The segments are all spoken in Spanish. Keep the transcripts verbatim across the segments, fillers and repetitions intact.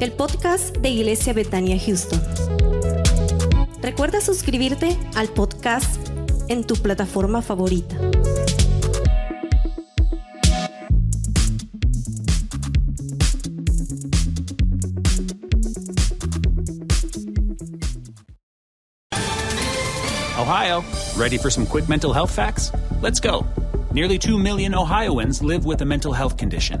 el podcast de Iglesia Betania Houston. Recuerda suscribirte al podcast en tu plataforma favorita. Ohio, ready for some quick mental health facts? Let's go. Nearly two million Ohioans live with a mental health condition.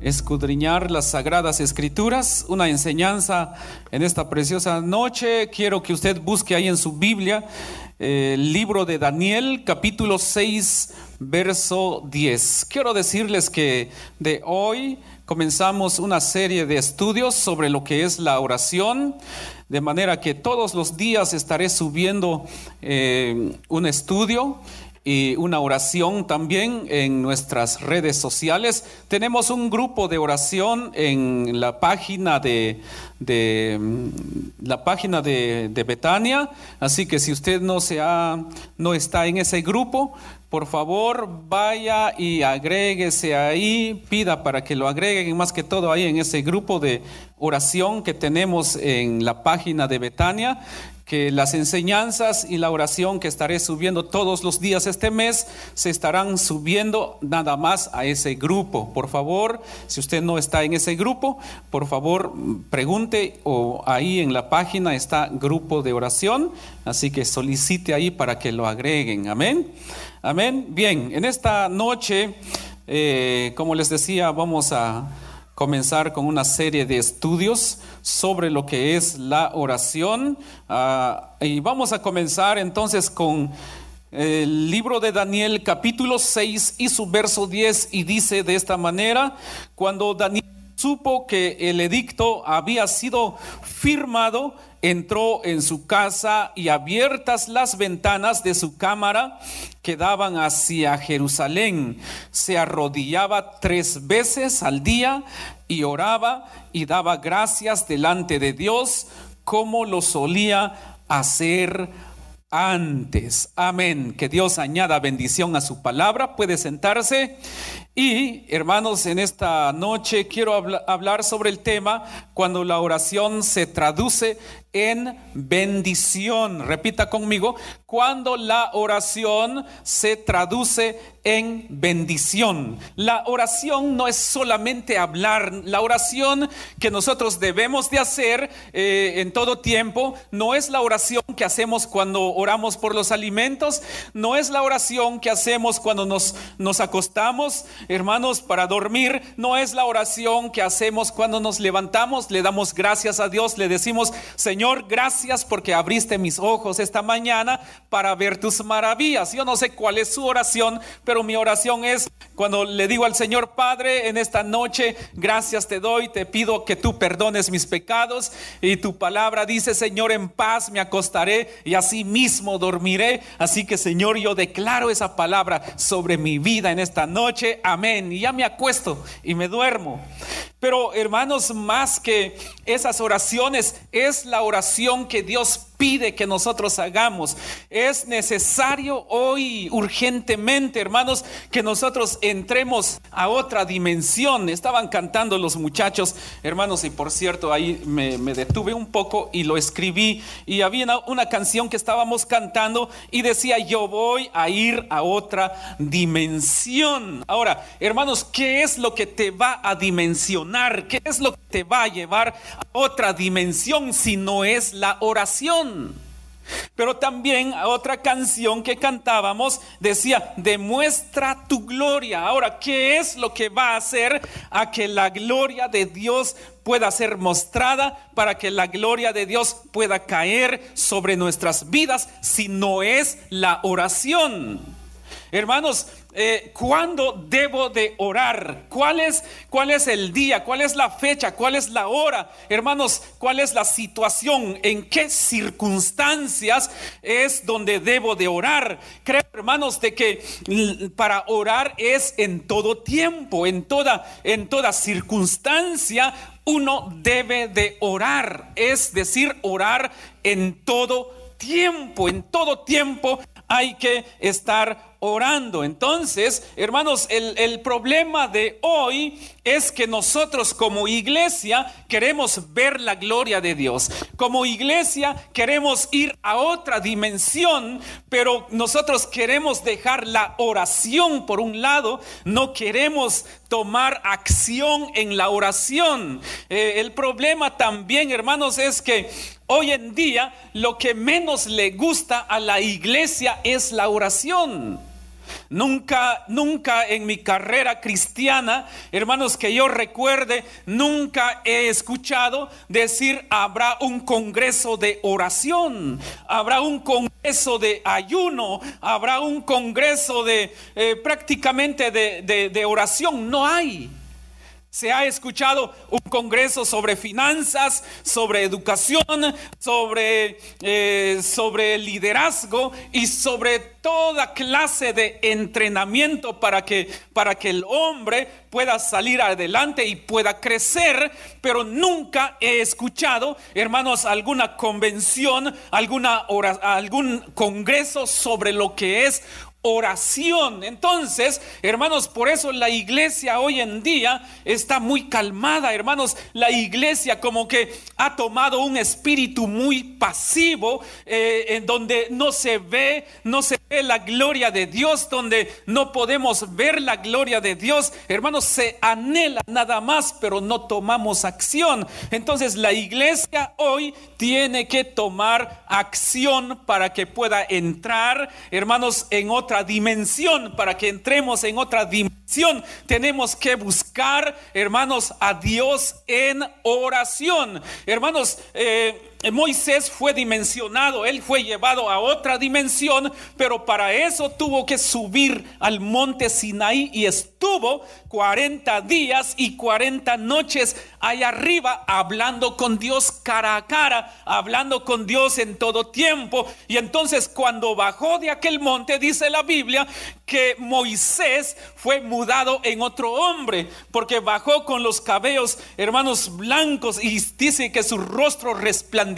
escudriñar las Sagradas Escrituras, una enseñanza en esta preciosa noche. Quiero que usted busque ahí en su Biblia eh, el libro de Daniel, capítulo seis, verso diez. Quiero decirles que de hoy comenzamos una serie de estudios sobre lo que es la oración, de manera que todos los días estaré subiendo eh, un estudio y una oración también en nuestras redes sociales. Tenemos un grupo de oración en la página de, de la página de, de Betania. Así que si usted no se ha, no está en ese grupo, por favor vaya y agréguese ahí, pida para que lo agreguen, más que todo ahí en ese grupo de oración que tenemos en la página de Betania, que las enseñanzas y la oración que estaré subiendo todos los días este mes se estarán subiendo nada más a ese grupo. Por favor, si usted no está en ese grupo, por favor pregunte, o ahí en la página está grupo de oración, así que solicite ahí para que lo agreguen. Amén, amén. Bien, en esta noche, eh, como les decía, vamos a comenzar con una serie de estudios sobre lo que es la oración. Uh, y vamos a comenzar entonces con el libro de Daniel, capítulo seis y su verso diez, y dice de esta manera: cuando Daniel supo que el edicto había sido firmado, entró en su casa y, abiertas las ventanas de su cámara que daban hacia Jerusalén, se arrodillaba tres veces al día y oraba y daba gracias delante de Dios, como lo solía hacer antes. Amén. Que Dios añada bendición a su palabra. Puede sentarse. Y, hermanos, en esta noche quiero habl- hablar sobre el tema cuando la oración se traduce en bendición. Repita conmigo, cuando la oración se traduce en bendición. La oración no es solamente hablar. La oración que nosotros debemos de hacer eh, en todo tiempo no es la oración que hacemos cuando oramos por los alimentos, no es la oración que hacemos cuando nos, nos acostamos, hermanos, para dormir, no es la oración que hacemos cuando nos levantamos, le damos gracias a Dios, le decimos: Señor, Señor, gracias porque abriste mis ojos esta mañana para ver tus maravillas. Yo no sé cuál es su oración, pero mi oración es cuando le digo al Señor: Padre, en esta noche, gracias te doy, te pido que tú perdones mis pecados. Y tu palabra dice: Señor, en paz me acostaré y así mismo dormiré. Así que, Señor, yo declaro esa palabra sobre mi vida en esta noche. Amén. Y ya me acuesto y me duermo. Pero, hermanos, más que esas oraciones, es la oración que Dios pide que nosotros hagamos. Es necesario hoy urgentemente, hermanos, que nosotros entremos a otra dimensión. Estaban cantando los muchachos, hermanos, y por cierto, ahí me, me detuve un poco y lo escribí, y había una, una canción que estábamos cantando y decía: yo voy a ir a otra dimensión. Ahora, hermanos, ¿qué es lo que te va a dimensionar? ¿Qué es lo que te va a llevar a otra dimensión si no es la oración? Pero también otra canción que cantábamos decía: demuestra tu gloria. Ahora, ¿qué es lo que va a hacer a que la gloria de Dios pueda ser mostrada, para que la gloria de Dios pueda caer sobre nuestras vidas, si no es la oración? Hermanos, Eh, ¿cuándo debo de orar? ¿Cuál es, cuál es el día? ¿Cuál es la fecha? ¿Cuál es la hora? Hermanos, ¿cuál es la situación? ¿En qué circunstancias es donde debo de orar? Creo, hermanos, de que para orar es en todo tiempo, en toda, en toda circunstancia uno debe de orar. Es decir, orar en todo tiempo, en todo tiempo hay que estar orando. Entonces, hermanos, el, el problema de hoy es que nosotros como iglesia queremos ver la gloria de Dios. Como iglesia queremos ir a otra dimensión, pero nosotros queremos dejar la oración por un lado. No queremos tomar acción en la oración. Eh, el problema también, hermanos, es que hoy en día lo que menos le gusta a la iglesia es la oración. Nunca, nunca en mi carrera cristiana, hermanos, que yo recuerde, nunca he escuchado decir: habrá un congreso de oración, habrá un congreso de ayuno, habrá un congreso de eh, prácticamente de, de, de oración. No hay. Se ha escuchado un congreso sobre finanzas, sobre educación, sobre, eh, sobre liderazgo y sobre toda clase de entrenamiento para que, para que el hombre pueda salir adelante y pueda crecer. Pero nunca he escuchado, hermanos, alguna convención, alguna hora, algún congreso sobre lo que es oración. Entonces, hermanos, por eso la iglesia hoy en día está muy calmada, hermanos. La iglesia como que ha tomado un espíritu muy pasivo, eh, en donde no se ve, no se ve la gloria de Dios, donde no podemos ver la gloria de Dios. Hermanos, se anhela nada más, pero no tomamos acción. Entonces, la iglesia hoy tiene que tomar acción para que pueda entrar, hermanos, en otra dimensión. Para que entremos en otra dimensión, tenemos que buscar, hermanos, a Dios en oración. Hermanos, eh, Moisés fue dimensionado, él fue llevado a otra dimensión, pero para eso tuvo que subir al monte Sinaí y estuvo cuarenta días y cuarenta noches allá arriba, hablando con Dios cara a cara, hablando con Dios en todo tiempo. Y entonces, cuando bajó de aquel monte, dice la Biblia que Moisés fue mudado en otro hombre, porque bajó con los cabellos, hermanos, blancos, y dice que su rostro resplandecía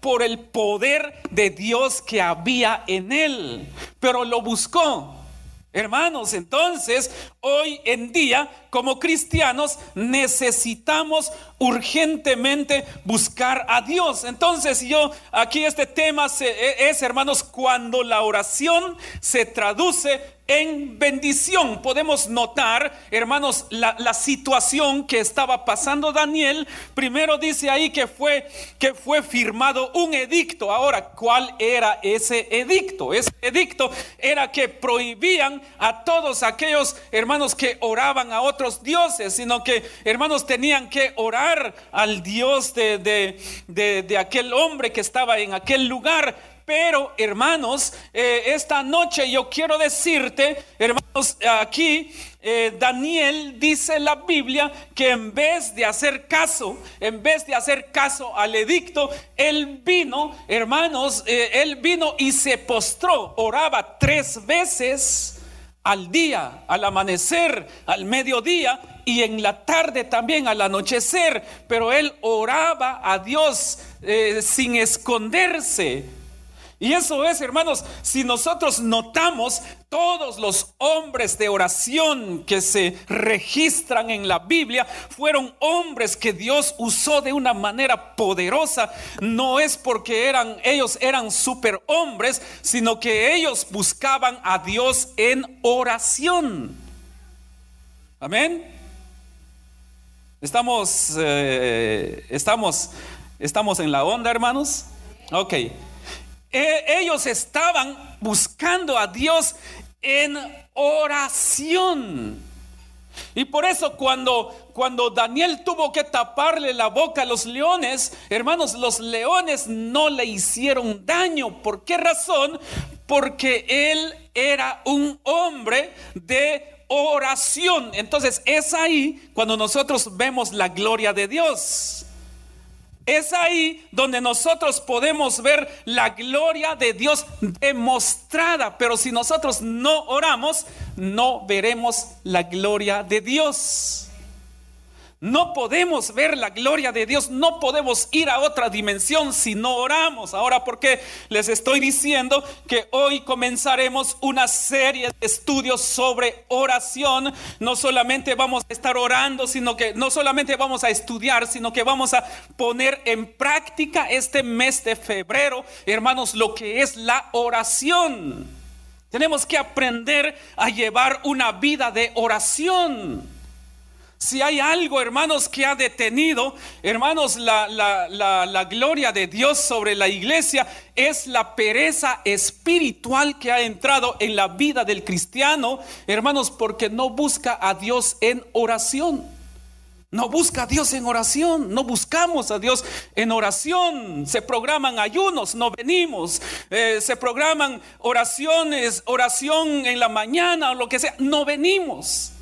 por el poder de Dios que había en él. Pero lo buscó. Hermanos, entonces, hoy en día, como cristianos, necesitamos urgentemente buscar a Dios. Entonces, yo aquí este tema se, es, hermanos, cuando la oración se traduce en bendición. Podemos notar, hermanos, la, la situación que estaba pasando Daniel. Primero dice ahí que fue, que fue firmado un edicto. Ahora, ¿cuál era ese edicto? Ese edicto era que prohibían a todos aquellos hermanos que oraban a otros dioses, sino que hermanos tenían que orar al Dios de, de, de, de aquel hombre que estaba en aquel lugar. Pero hermanos, eh, esta noche yo quiero decirte, hermanos, aquí eh, Daniel dice la Biblia que en vez de hacer caso, en vez de hacer caso al edicto, él vino, hermanos, eh, él vino y se postró, oraba tres veces al día, al amanecer, al mediodía y en la tarde también al anochecer, pero él oraba a Dios eh, sin esconderse. Y eso es, hermanos, si nosotros notamos todos los hombres de oración que se registran en la Biblia fueron hombres que Dios usó de una manera poderosa. No es porque eran ellos eran superhombres, sino que ellos buscaban a Dios en oración. Amén. Estamos, eh, estamos, estamos en la onda, hermanos. Ok. Ellos estaban buscando a Dios en oración. Y por eso cuando, cuando Daniel tuvo que taparle la boca a los leones, hermanos, los leones no le hicieron daño. ¿Por qué razón? Porque él era un hombre de oración. Entonces es ahí cuando nosotros vemos la gloria de Dios. Es ahí donde nosotros podemos ver la gloria de Dios demostrada. Pero si nosotros no oramos, no veremos la gloria de Dios. No podemos ver la gloria de Dios, no podemos ir a otra dimensión si no oramos. Ahora, porque les estoy diciendo que hoy comenzaremos una serie de estudios sobre oración. No solamente vamos a estar orando, sino que no solamente vamos a estudiar, sino que vamos a poner en práctica este mes de febrero, hermanos, lo que es la oración. Tenemos que aprender a llevar una vida de oración. Si hay algo, hermanos, que ha detenido, hermanos, la, la, la, la gloria de Dios sobre la iglesia, es la pereza espiritual que ha entrado en la vida del cristiano, hermanos, porque no busca a Dios en oración. No busca a Dios en oración, no buscamos a Dios en oración. Se programan ayunos, no venimos. Eh, se programan oraciones, oración en la mañana o lo que sea, no venimos.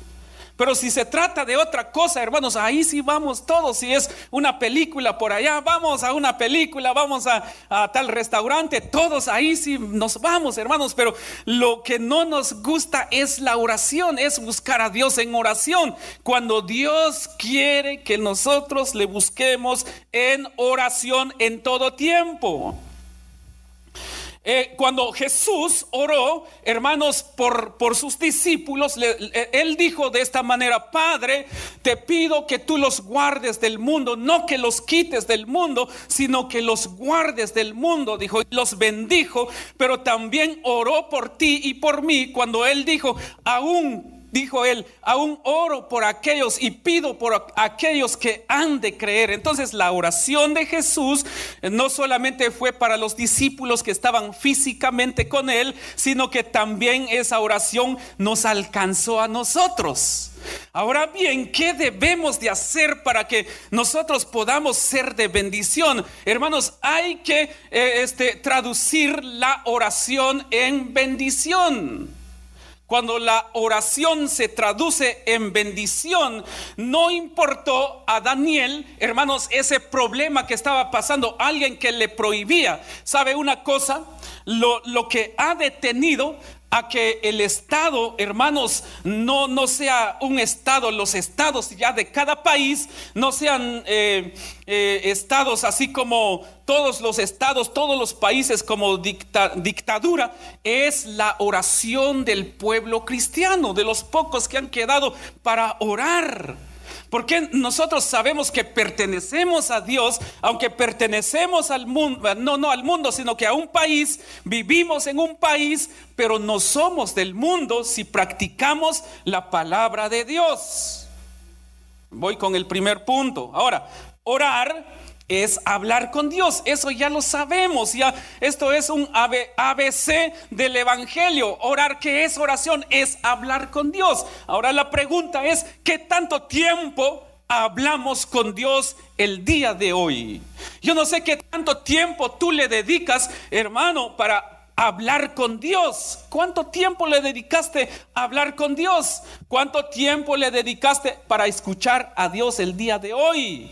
Pero si se trata de otra cosa, hermanos, ahí sí vamos todos. Si es una película por allá, vamos a una película, vamos a, a tal restaurante, todos ahí sí nos vamos, hermanos. Pero lo que no nos gusta es la oración, es buscar a Dios en oración. Cuando Dios quiere que nosotros le busquemos en oración en todo tiempo. Eh, cuando Jesús oró, hermanos, por, por sus discípulos, le, él dijo de esta manera: Padre, te pido que tú los guardes del mundo, no que los quites del mundo, sino que los guardes del mundo, dijo, y los bendijo, pero también oró por ti y por mí, cuando él dijo, aún Dijo él, aún oro por aquellos y pido por aquellos que han de creer. Entonces la oración de Jesús no solamente fue para los discípulos que estaban físicamente con él, sino que también esa oración nos alcanzó a nosotros. Ahora bien, ¿qué debemos de hacer para que nosotros podamos ser de bendición? Hermanos, hay que eh, este, traducir la oración en bendición. Cuando la oración se traduce en bendición, no importó a Daniel, hermanos, ese problema que estaba pasando, alguien que le prohibía. ¿Sabe una cosa? Lo, lo que ha detenido a que el estado, hermanos, no, no sea un estado, los estados ya de cada país no sean eh, eh, estados así como todos los estados, todos los países como dicta, dictadura. Es la oración del pueblo cristiano, de los pocos que han quedado para orar. Porque nosotros sabemos que pertenecemos a Dios, aunque pertenecemos al mundo, no, no al mundo, sino que a un país, vivimos en un país, pero no somos del mundo si practicamos la palabra de Dios. Voy con el primer punto. Ahora, orar es hablar con Dios, eso ya lo sabemos, ya esto es un A B C del evangelio. Orar, que es oración, es hablar con Dios. Ahora la pregunta es, ¿qué tanto tiempo hablamos con Dios el día de hoy? Yo no sé qué tanto tiempo tú le dedicas, hermano, para hablar con Dios. ¿Cuánto tiempo le dedicaste a hablar con Dios? ¿Cuánto tiempo le dedicaste para escuchar a Dios el día de hoy?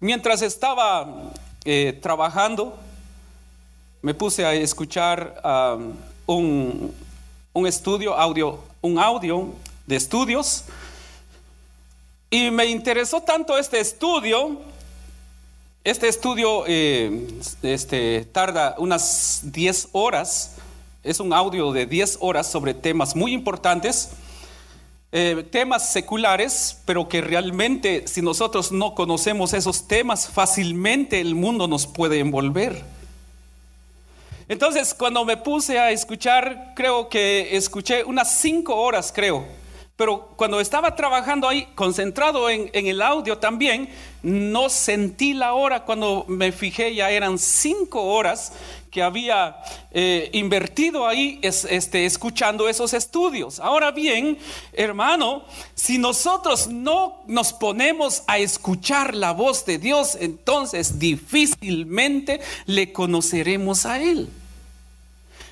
Mientras estaba eh, trabajando, me puse a escuchar um, un, un estudio, audio, un audio de estudios, y me interesó tanto este estudio. Este estudio eh, este, tarda unas diez horas, es un audio de diez horas sobre temas muy importantes. Eh, temas seculares, pero que realmente si nosotros no conocemos esos temas, fácilmente el mundo nos puede envolver. Entonces, cuando me puse a escuchar, creo que escuché unas cinco horas, creo. Pero cuando estaba trabajando ahí, concentrado en, en el audio también, no sentí la hora. Cuando me fijé, ya eran cinco horas que había eh, invertido ahí es, este, escuchando esos estudios. Ahora bien, hermano, si nosotros no nos ponemos a escuchar la voz de Dios, entonces difícilmente le conoceremos a Él.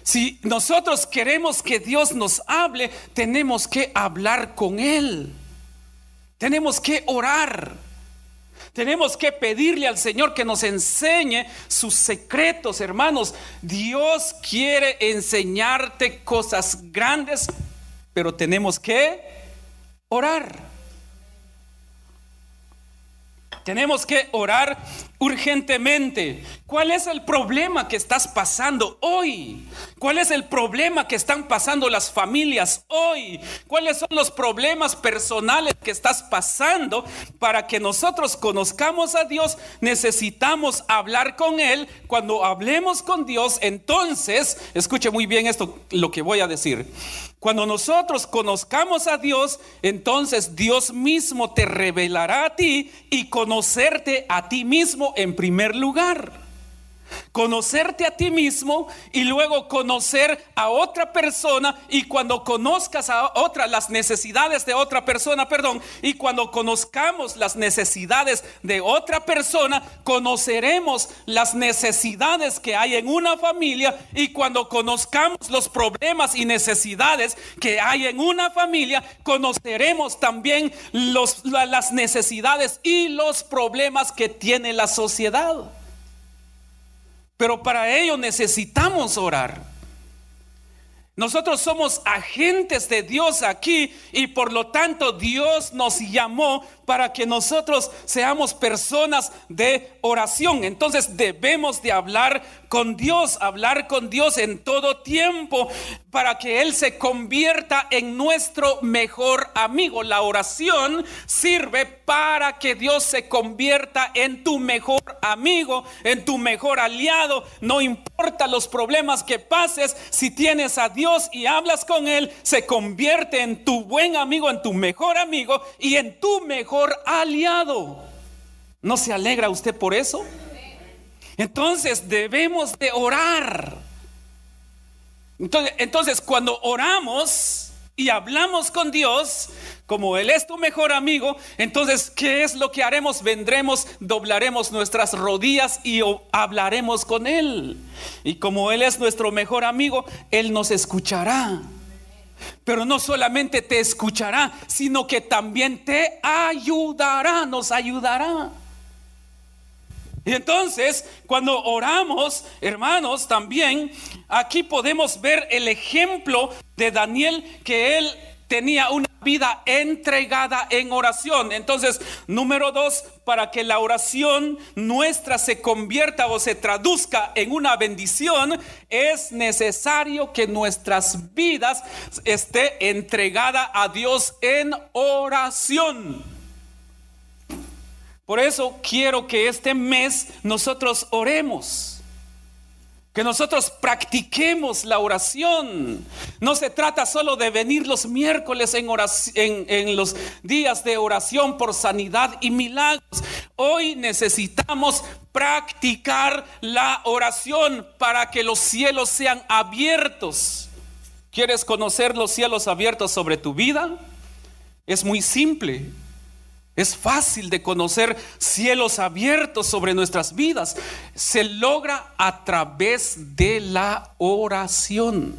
Si nosotros queremos que Dios nos hable, tenemos que hablar con Él. Tenemos que orar. Tenemos que pedirle al Señor que nos enseñe sus secretos, hermanos. Dios quiere enseñarte cosas grandes, pero tenemos que orar. Tenemos que orar urgentemente. ¿Cuál es el problema que estás pasando hoy? ¿Cuál es el problema que están pasando las familias hoy? ¿Cuáles son los problemas personales que estás pasando? Para que nosotros conozcamos a Dios, necesitamos hablar con Él. Cuando hablemos con Dios, entonces, escuche muy bien esto, lo que voy a decir. Cuando nosotros conozcamos a Dios, entonces Dios mismo te revelará a ti, y conocerte a ti mismo en primer lugar, conocerte a ti mismo y luego conocer a otra persona. Y cuando conozcas a otra, las necesidades de otra persona, perdón, y cuando conozcamos las necesidades de otra persona, conoceremos las necesidades que hay en una familia. Y cuando conozcamos los problemas y necesidades que hay en una familia, conoceremos también los, las necesidades y los problemas que tiene la sociedad. Pero para ello necesitamos orar. Nosotros somos agentes de Dios aquí, y por lo tanto Dios nos llamó para que nosotros seamos personas de oración. Entonces debemos de hablar con Dios, hablar con Dios en todo tiempo, para que Él se convierta en nuestro mejor amigo. La oración sirve para que Dios se convierta en tu mejor amigo, en tu mejor aliado. No importa los problemas que pases, si tienes a Dios y hablas con Él, se convierte en tu buen amigo, en tu mejor amigo y en tu mejor aliado. ¿No se alegra usted por eso? Entonces debemos de orar. Entonces, entonces cuando oramos y hablamos con Dios, como Él es tu mejor amigo, entonces ¿qué es lo que haremos? Vendremos, doblaremos nuestras rodillas y hablaremos con Él. Y como Él es nuestro mejor amigo, Él nos escuchará. Pero no solamente te escuchará, sino que también te ayudará, nos ayudará. Y entonces, cuando oramos, hermanos, también aquí podemos ver el ejemplo de Daniel, que él tenía una vida entregada en oración. Entonces, número dos, para que la oración nuestra se convierta o se traduzca en una bendición, es necesario que nuestras vidas esté entregada a Dios en oración. Por eso quiero que este mes nosotros oremos, que nosotros practiquemos la oración. No se trata solo de venir los miércoles en, oración, en, en los días de oración por sanidad y milagros. Hoy necesitamos practicar la oración para que los cielos sean abiertos. ¿Quieres conocer los cielos abiertos sobre tu vida? Es muy simple. Es fácil de conocer cielos abiertos sobre nuestras vidas. Se logra a través de la oración.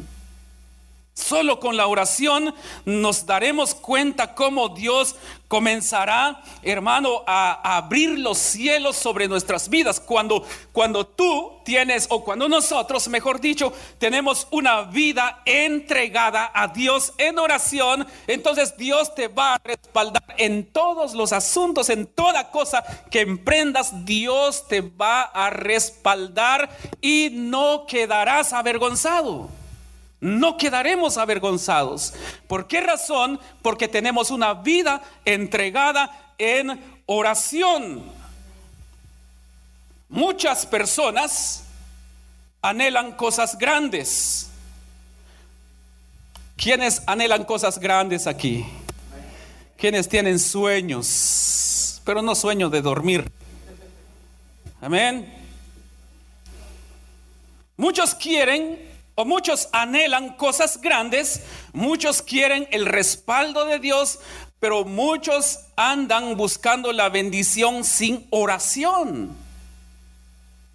Solo con la oración nos daremos cuenta cómo Dios comenzará, hermano, a abrir los cielos sobre nuestras vidas. Cuando, cuando tú tienes, o cuando nosotros, mejor dicho, tenemos una vida entregada a Dios en oración, entonces Dios te va a respaldar en todos los asuntos, en toda cosa que emprendas. Dios te va a respaldar y no quedarás avergonzado. No quedaremos avergonzados. ¿Por qué razón? Porque tenemos una vida entregada en oración. Muchas personas anhelan cosas grandes. ¿Quiénes anhelan cosas grandes aquí? ¿Quiénes tienen sueños? Pero no sueños de dormir. Amén. Muchos quieren, o muchos anhelan cosas grandes, muchos quieren el respaldo de Dios, pero muchos andan buscando la bendición sin oración.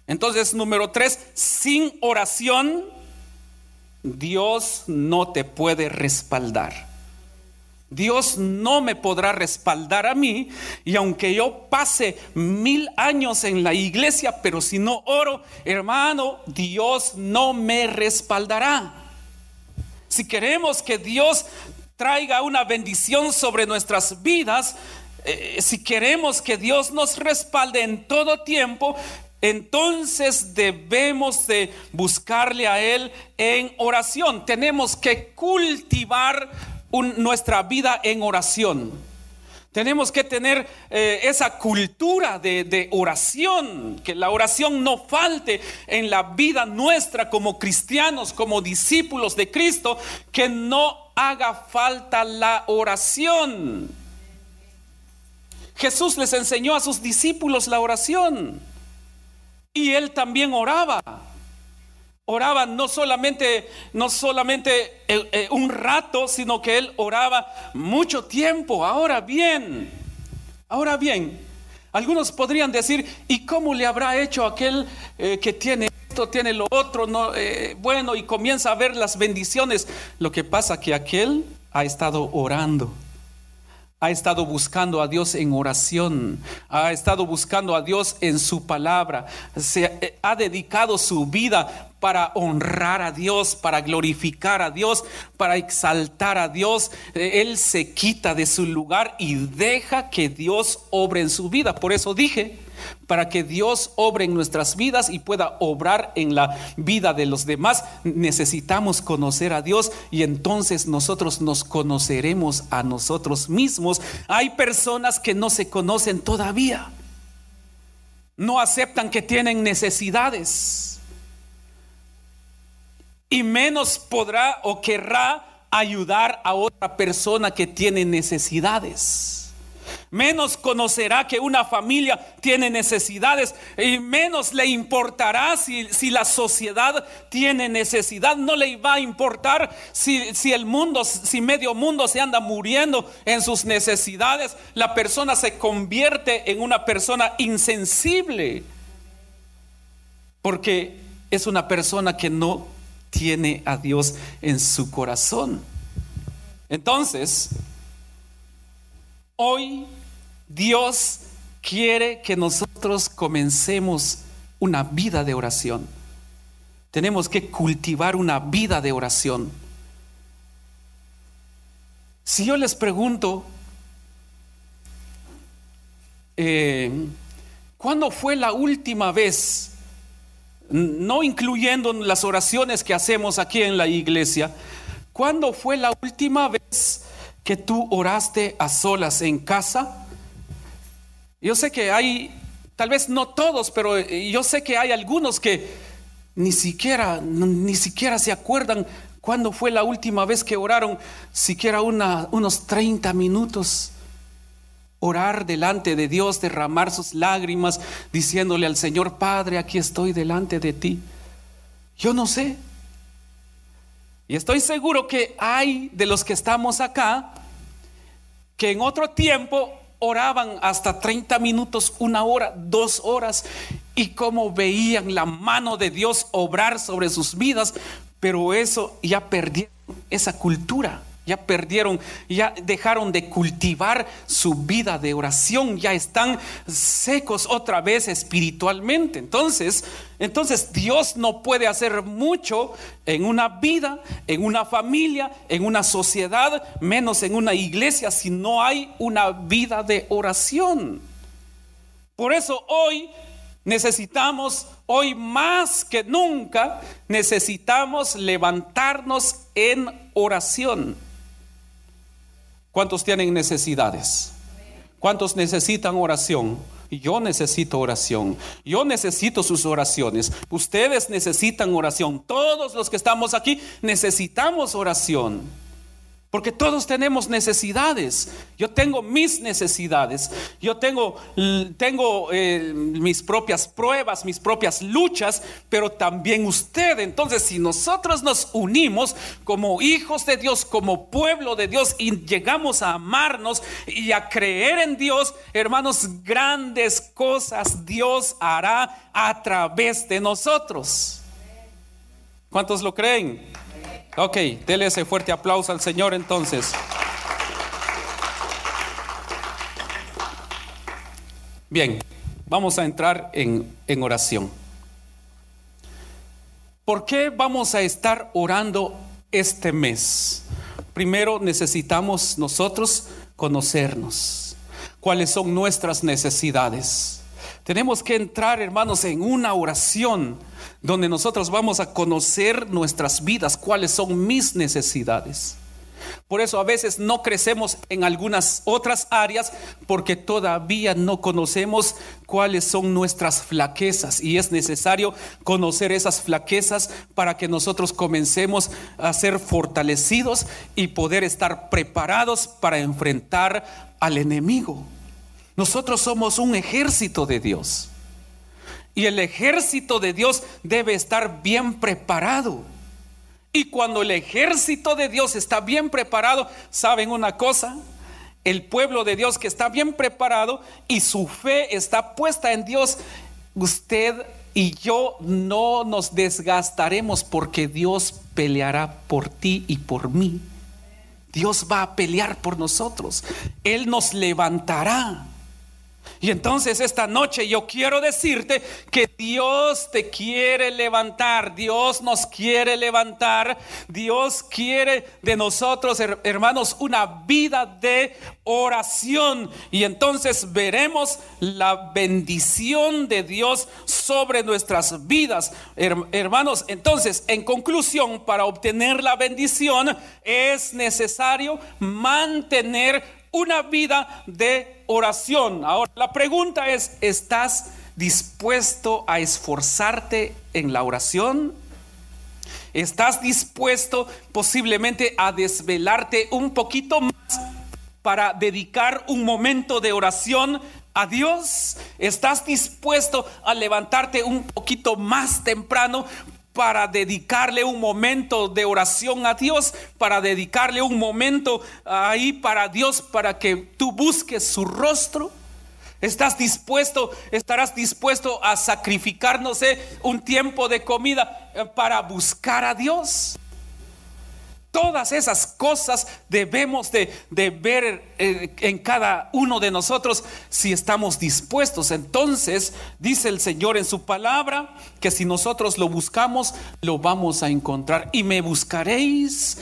Entonces, número tres, sin oración, Dios no te puede respaldar. Dios no me podrá respaldar a mí, y aunque yo pase mil años en la iglesia, pero si no oro, hermano, Dios no me respaldará. Si queremos que Dios traiga una bendición sobre nuestras vidas, eh, si queremos que Dios nos respalde en todo tiempo, entonces debemos de buscarle a Él en oración. Tenemos que cultivar Un, nuestra vida en oración. Tenemos que tener eh, esa cultura de, de oración, que la oración no falte en la vida nuestra como cristianos, como discípulos de Cristo, que no haga falta la oración. Jesús les enseñó a sus discípulos la oración, y él también oraba. Oraba no solamente, no solamente eh, eh, un rato, sino que él oraba mucho tiempo. Ahora bien, ahora bien, algunos podrían decir, ¿y cómo le habrá hecho aquel eh, que tiene esto, tiene lo otro? No, eh, bueno, y comienza a ver las bendiciones. Lo que pasa que aquel ha estado orando. Ha estado buscando a Dios en oración, ha estado buscando a Dios en su palabra, se ha dedicado su vida para honrar a Dios, para glorificar a Dios, para exaltar a Dios. Él se quita de su lugar y deja que Dios obre en su vida. Por eso dije, para que Dios obre en nuestras vidas y pueda obrar en la vida de los demás, necesitamos conocer a Dios, y entonces nosotros nos conoceremos a nosotros mismos. Hay personas que no se conocen todavía, no aceptan que tienen necesidades, y menos podrá o querrá ayudar a otra persona que tiene necesidades. Menos conocerá que una familia tiene necesidades, y menos le importará si, si la sociedad tiene necesidad. No le va a importar si, si el mundo, si medio mundo se anda muriendo en sus necesidades. La persona se convierte en una persona insensible, porque es una persona que no tiene a Dios en su corazón. Entonces, hoy Dios quiere que nosotros comencemos una vida de oración. Tenemos que cultivar una vida de oración. Si yo les pregunto, eh, ¿cuándo fue la última vez, no incluyendo las oraciones que hacemos aquí en la iglesia, ¿cuándo fue la última vez que tú oraste a solas en casa? Yo sé que hay, tal vez no todos, pero yo sé que hay algunos que ni siquiera, ni siquiera se acuerdan cuándo fue la última vez que oraron, siquiera una, unos treinta minutos. Orar delante de Dios, derramar sus lágrimas, diciéndole al Señor: Padre, aquí estoy delante de ti. Yo no sé. Y estoy seguro que hay de los que estamos acá, que en otro tiempo oraban hasta treinta minutos, una hora, dos horas, y cómo veían la mano de Dios obrar sobre sus vidas, pero eso ya perdieron esa cultura. Ya perdieron, ya dejaron de cultivar su vida de oración, ya están secos otra vez espiritualmente. Entonces, entonces Dios no puede hacer mucho en una vida, en una familia, en una sociedad, menos en una iglesia, si no hay una vida de oración. Por eso hoy necesitamos, hoy más que nunca, necesitamos levantarnos en oración. ¿Cuántos tienen necesidades? ¿Cuántos necesitan oración? Yo necesito oración. Yo necesito sus oraciones. Ustedes necesitan oración. Todos los que estamos aquí necesitamos oración. Porque todos tenemos necesidades. Yo tengo mis necesidades. Yo tengo, tengo eh, mis propias pruebas, mis propias luchas, pero también usted. Entonces, si nosotros nos unimos como hijos de Dios, como pueblo de Dios, y llegamos a amarnos y a creer en Dios, hermanos, grandes cosas Dios hará a través de nosotros. ¿Cuántos lo creen? Ok, dele ese fuerte aplauso al Señor entonces. Bien, vamos a entrar en, en oración. ¿Por qué vamos a estar orando este mes? Primero necesitamos nosotros conocernos. ¿Cuáles son nuestras necesidades? Tenemos que entrar, hermanos, en una oración donde nosotros vamos a conocer nuestras vidas, cuáles son mis necesidades. Por eso a veces no crecemos en algunas otras áreas, porque todavía no conocemos cuáles son nuestras flaquezas, y es necesario conocer esas flaquezas para que nosotros comencemos a ser fortalecidos y poder estar preparados para enfrentar al enemigo. Nosotros somos un ejército de Dios, y el ejército de Dios debe estar bien preparado. Y cuando el ejército de Dios está bien preparado, ¿saben una cosa? El pueblo de Dios que está bien preparado y su fe está puesta en Dios, usted y yo no nos desgastaremos, porque Dios peleará por ti y por mí. Dios va a pelear por nosotros. Él nos levantará. Y entonces esta noche yo quiero decirte que Dios te quiere levantar, Dios nos quiere levantar, Dios quiere de nosotros, hermanos, una vida de oración. Y entonces veremos la bendición de Dios sobre nuestras vidas, hermanos. Entonces, en conclusión, para obtener la bendición es necesario mantener una vida de oración. Ahora la pregunta es: ¿estás dispuesto a esforzarte en la oración? ¿Estás dispuesto posiblemente a desvelarte un poquito más para dedicar un momento de oración a Dios? ¿Estás dispuesto a levantarte un poquito más temprano para dedicarle un momento de oración a Dios, para dedicarle un momento ahí para Dios, para que tú busques su rostro? ¿Estás dispuesto, estarás dispuesto a sacrificar, no sé, un tiempo de comida para buscar a Dios? Todas esas cosas debemos de, de ver en, en cada uno de nosotros si estamos dispuestos. Entonces dice el Señor en su palabra que si nosotros lo buscamos, lo vamos a encontrar. Y me buscaréis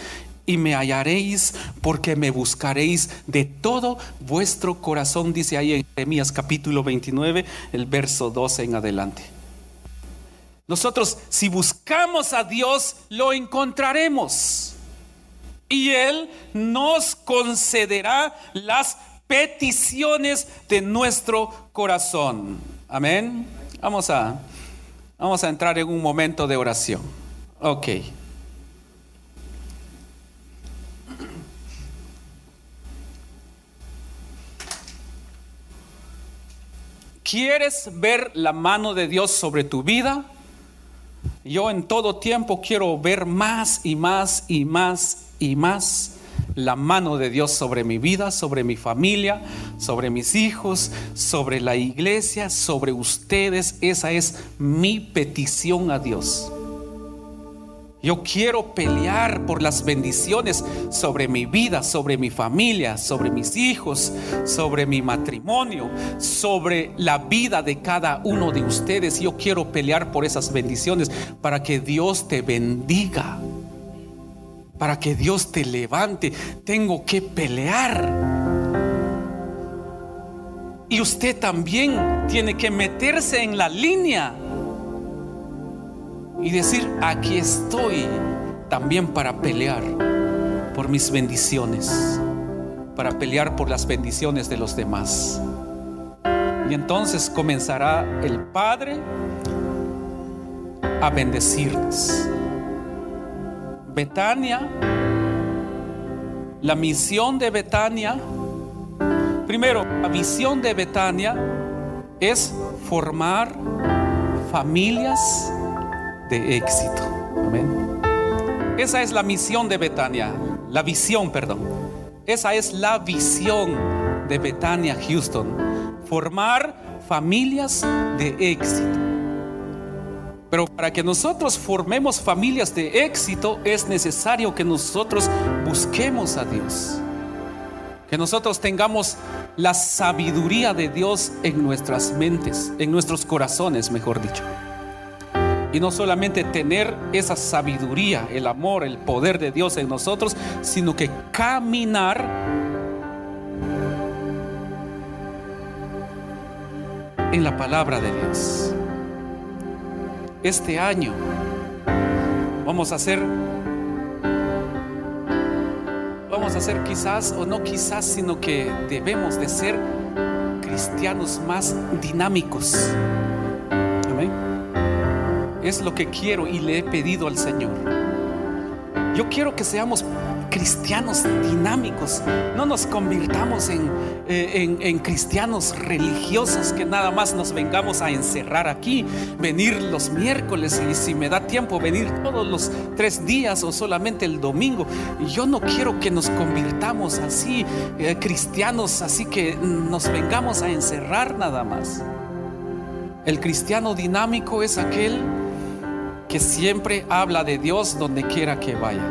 y me hallaréis, porque me buscaréis de todo vuestro corazón, dice ahí en Jeremías capítulo veintinueve, el verso doce en adelante. Nosotros, si buscamos a Dios, lo encontraremos. Y Él nos concederá las peticiones de nuestro corazón. Amén. Vamos a, vamos a entrar en un momento de oración. Ok. ¿Quieres ver la mano de Dios sobre tu vida? Yo en todo tiempo quiero ver más y más y más y más la mano de Dios sobre mi vida, sobre mi familia, sobre mis hijos, sobre la iglesia, sobre ustedes. Esa es mi petición a Dios. Yo quiero pelear por las bendiciones sobre mi vida, sobre mi familia, sobre mis hijos, sobre mi matrimonio, sobre la vida de cada uno de ustedes. Yo quiero pelear por esas bendiciones para que Dios te bendiga, para que Dios te levante. Tengo que pelear. Y usted también tiene que meterse en la línea y decir: aquí estoy también para pelear por mis bendiciones, para pelear por las bendiciones de los demás. Y entonces comenzará el Padre a bendecirnos. Betania, la misión de Betania, primero, la misión de Betania es formar familias de éxito. Amén. Esa es la misión de Betania, la visión, perdón. Esa es la visión de Betania Houston: formar familias de éxito. Pero para que nosotros formemos familias de éxito es necesario que nosotros busquemos a Dios, que nosotros tengamos la sabiduría de Dios en nuestras mentes, en nuestros corazones, mejor dicho. Y no solamente tener esa sabiduría, el amor, el poder de Dios en nosotros, sino que caminar en la palabra de Dios. Este año vamos a hacer, vamos a hacer quizás, o no quizás, sino que debemos de ser cristianos más dinámicos. Amén. Es lo que quiero y le he pedido al Señor. Yo quiero que seamos cristianos dinámicos. No nos convirtamos en, en, en cristianos religiosos que nada más nos vengamos a encerrar aquí, venir los miércoles y si me da tiempo venir todos los tres días o solamente el domingo. Yo no quiero que nos convirtamos así, eh, cristianos así que nos vengamos a encerrar nada más. El cristiano dinámico es aquel que siempre habla de Dios donde quiera que vaya,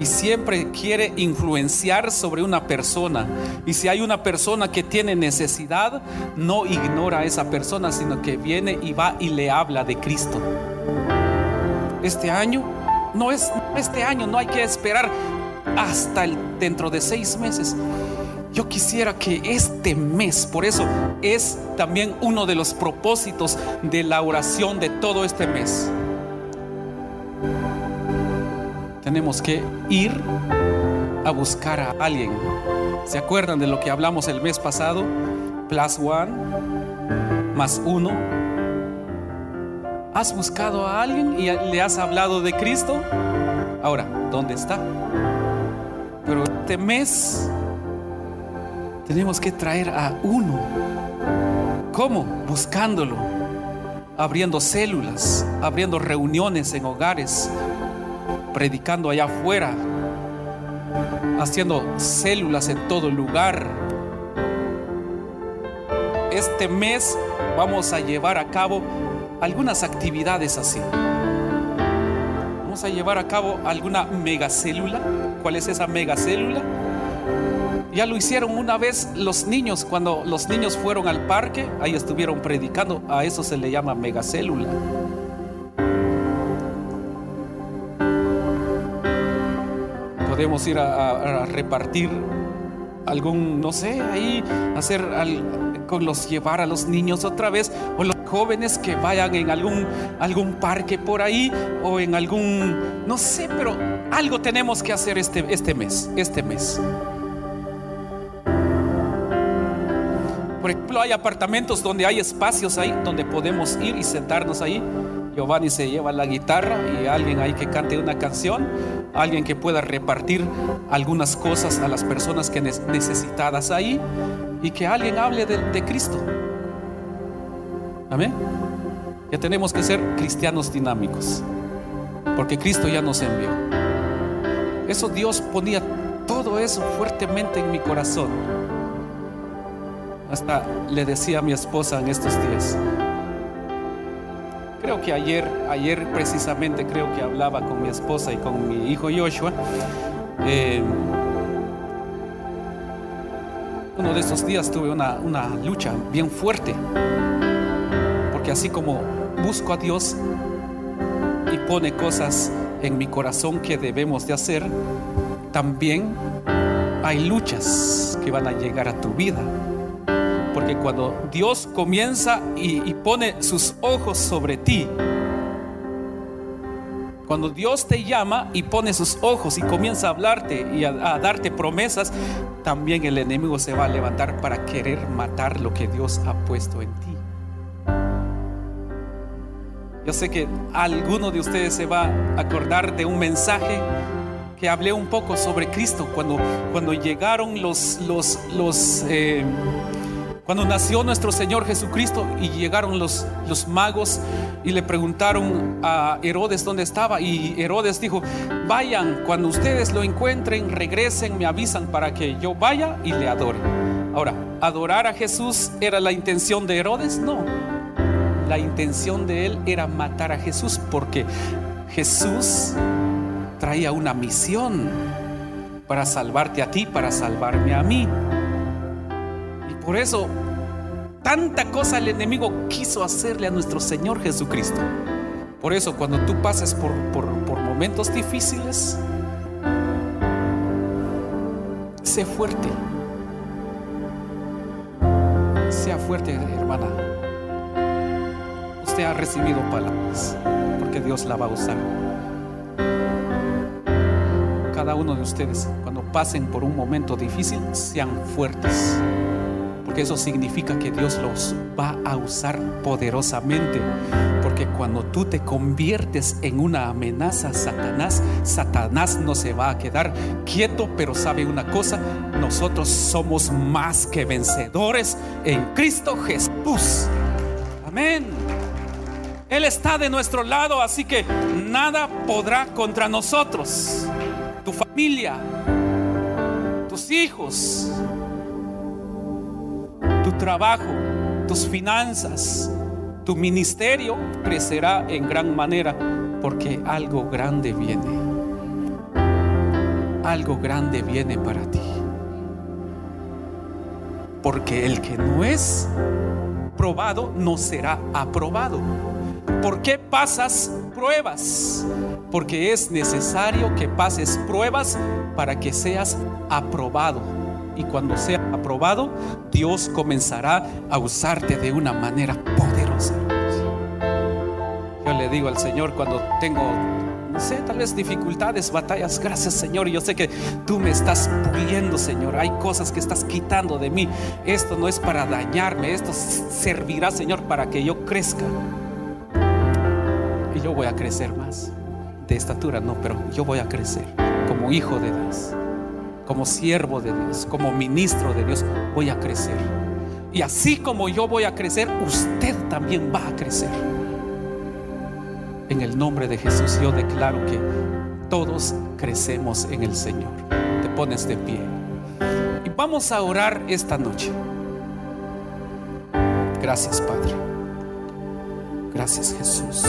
y siempre quiere influenciar sobre una persona. Y si hay una persona que tiene necesidad, no ignora a esa persona, sino que viene y va y le habla de Cristo. Este año no es este año, no hay que esperar hasta el, dentro de seis meses. Yo quisiera que este mes, por eso es también uno de los propósitos de la oración de todo este mes. Tenemos que ir a buscar a alguien. ¿Se acuerdan de lo que hablamos el mes pasado? Plus one, más uno. ¿Has buscado a alguien y le has hablado de Cristo? Ahora, ¿dónde está? Pero este mes tenemos que traer a uno. ¿Cómo? Buscándolo, abriendo células, abriendo reuniones en hogares, predicando allá afuera, haciendo células en todo lugar. Este mes vamos a llevar a cabo algunas actividades así. vamos a llevar a cabo alguna megacélula. ¿Cuál es esa megacélula? Ya lo hicieron una vez los niños, cuando los niños fueron al parque, ahí estuvieron predicando. A eso se le llama megacélula. Podemos ir a, a, a repartir algún, no sé, ahí hacer al, con los llevar a los niños otra vez, o los jóvenes que vayan en algún, algún parque por ahí, o en algún, no sé, pero algo tenemos que hacer este, este mes, este mes. Por ejemplo, hay apartamentos donde hay espacios ahí donde podemos ir y sentarnos ahí. Giovanni se lleva la guitarra y alguien ahí que cante una canción, alguien que pueda repartir algunas cosas a las personas que necesitadas ahí, y que alguien hable de, de Cristo. Amén. Ya tenemos que ser cristianos dinámicos, porque Cristo ya nos envió. Eso Dios ponía todo eso fuertemente en mi corazón. Hasta le decía a mi esposa en estos días, creo que ayer, ayer precisamente creo que hablaba con mi esposa y con mi hijo Joshua, eh, uno de estos días tuve una, una lucha bien fuerte, porque así como busco a Dios y pone cosas en mi corazón que debemos de hacer, también hay luchas que van a llegar a tu vida. Porque cuando Dios comienza y, y pone sus ojos sobre ti, cuando Dios te llama y pone sus ojos y comienza a hablarte y a, a darte promesas, también el enemigo se va a levantar para querer matar lo que Dios ha puesto en ti. Yo sé que alguno de ustedes se va a acordar de un mensaje que hablé un poco sobre Cristo cuando, cuando llegaron los los, los eh, cuando nació nuestro Señor Jesucristo y llegaron los, los magos y le preguntaron a Herodes dónde estaba, y Herodes dijo: vayan, cuando ustedes lo encuentren, regresen, me avisan para que yo vaya y le adore. Ahora, ¿adorar a Jesús era la intención de Herodes? No, la intención de él era matar a Jesús, porque Jesús traía una misión para salvarte a ti, para salvarme a mí. Por eso, tanta cosa el enemigo quiso hacerle a nuestro Señor Jesucristo. Por eso, cuando tú pases por, por, por momentos difíciles, sé fuerte. Sea fuerte, hermana. Usted ha recibido palabras, porque Dios la va a usar. Cada uno de ustedes, cuando pasen por un momento difícil, sean fuertes. Porque eso significa que Dios los va a usar poderosamente. Porque cuando tú te conviertes en una amenaza a Satanás, Satanás no se va a quedar quieto, pero sabe una cosa: nosotros somos más que vencedores en Cristo Jesús. Amén. Él está de nuestro lado, así que nada podrá contra nosotros. Tu familia, tus hijos, tu trabajo, tus finanzas, tu ministerio crecerá en gran manera, porque algo grande viene. Algo grande viene para ti. Porque el que no es probado no será aprobado. ¿Por qué pasas pruebas? Porque es necesario que pases pruebas para que seas aprobado. Y cuando sea aprobado, Dios comenzará a usarte de una manera poderosa. Yo le digo al Señor cuando tengo, no sé, tal vez dificultades, batallas: gracias, Señor, yo sé que tú me estás puliendo, Señor. Hay cosas que estás quitando de mí. Esto no es para dañarme, esto servirá, Señor, para que yo crezca. Y yo voy a crecer más. De estatura no, pero yo voy a crecer como hijo de Dios, como siervo de Dios, como ministro de Dios. Voy a crecer. Y así como yo voy a crecer, usted también va a crecer. En el nombre de Jesús, yo declaro que todos crecemos en el Señor. Te pones de pie y vamos a orar esta noche. Gracias, Padre. Gracias, Jesús.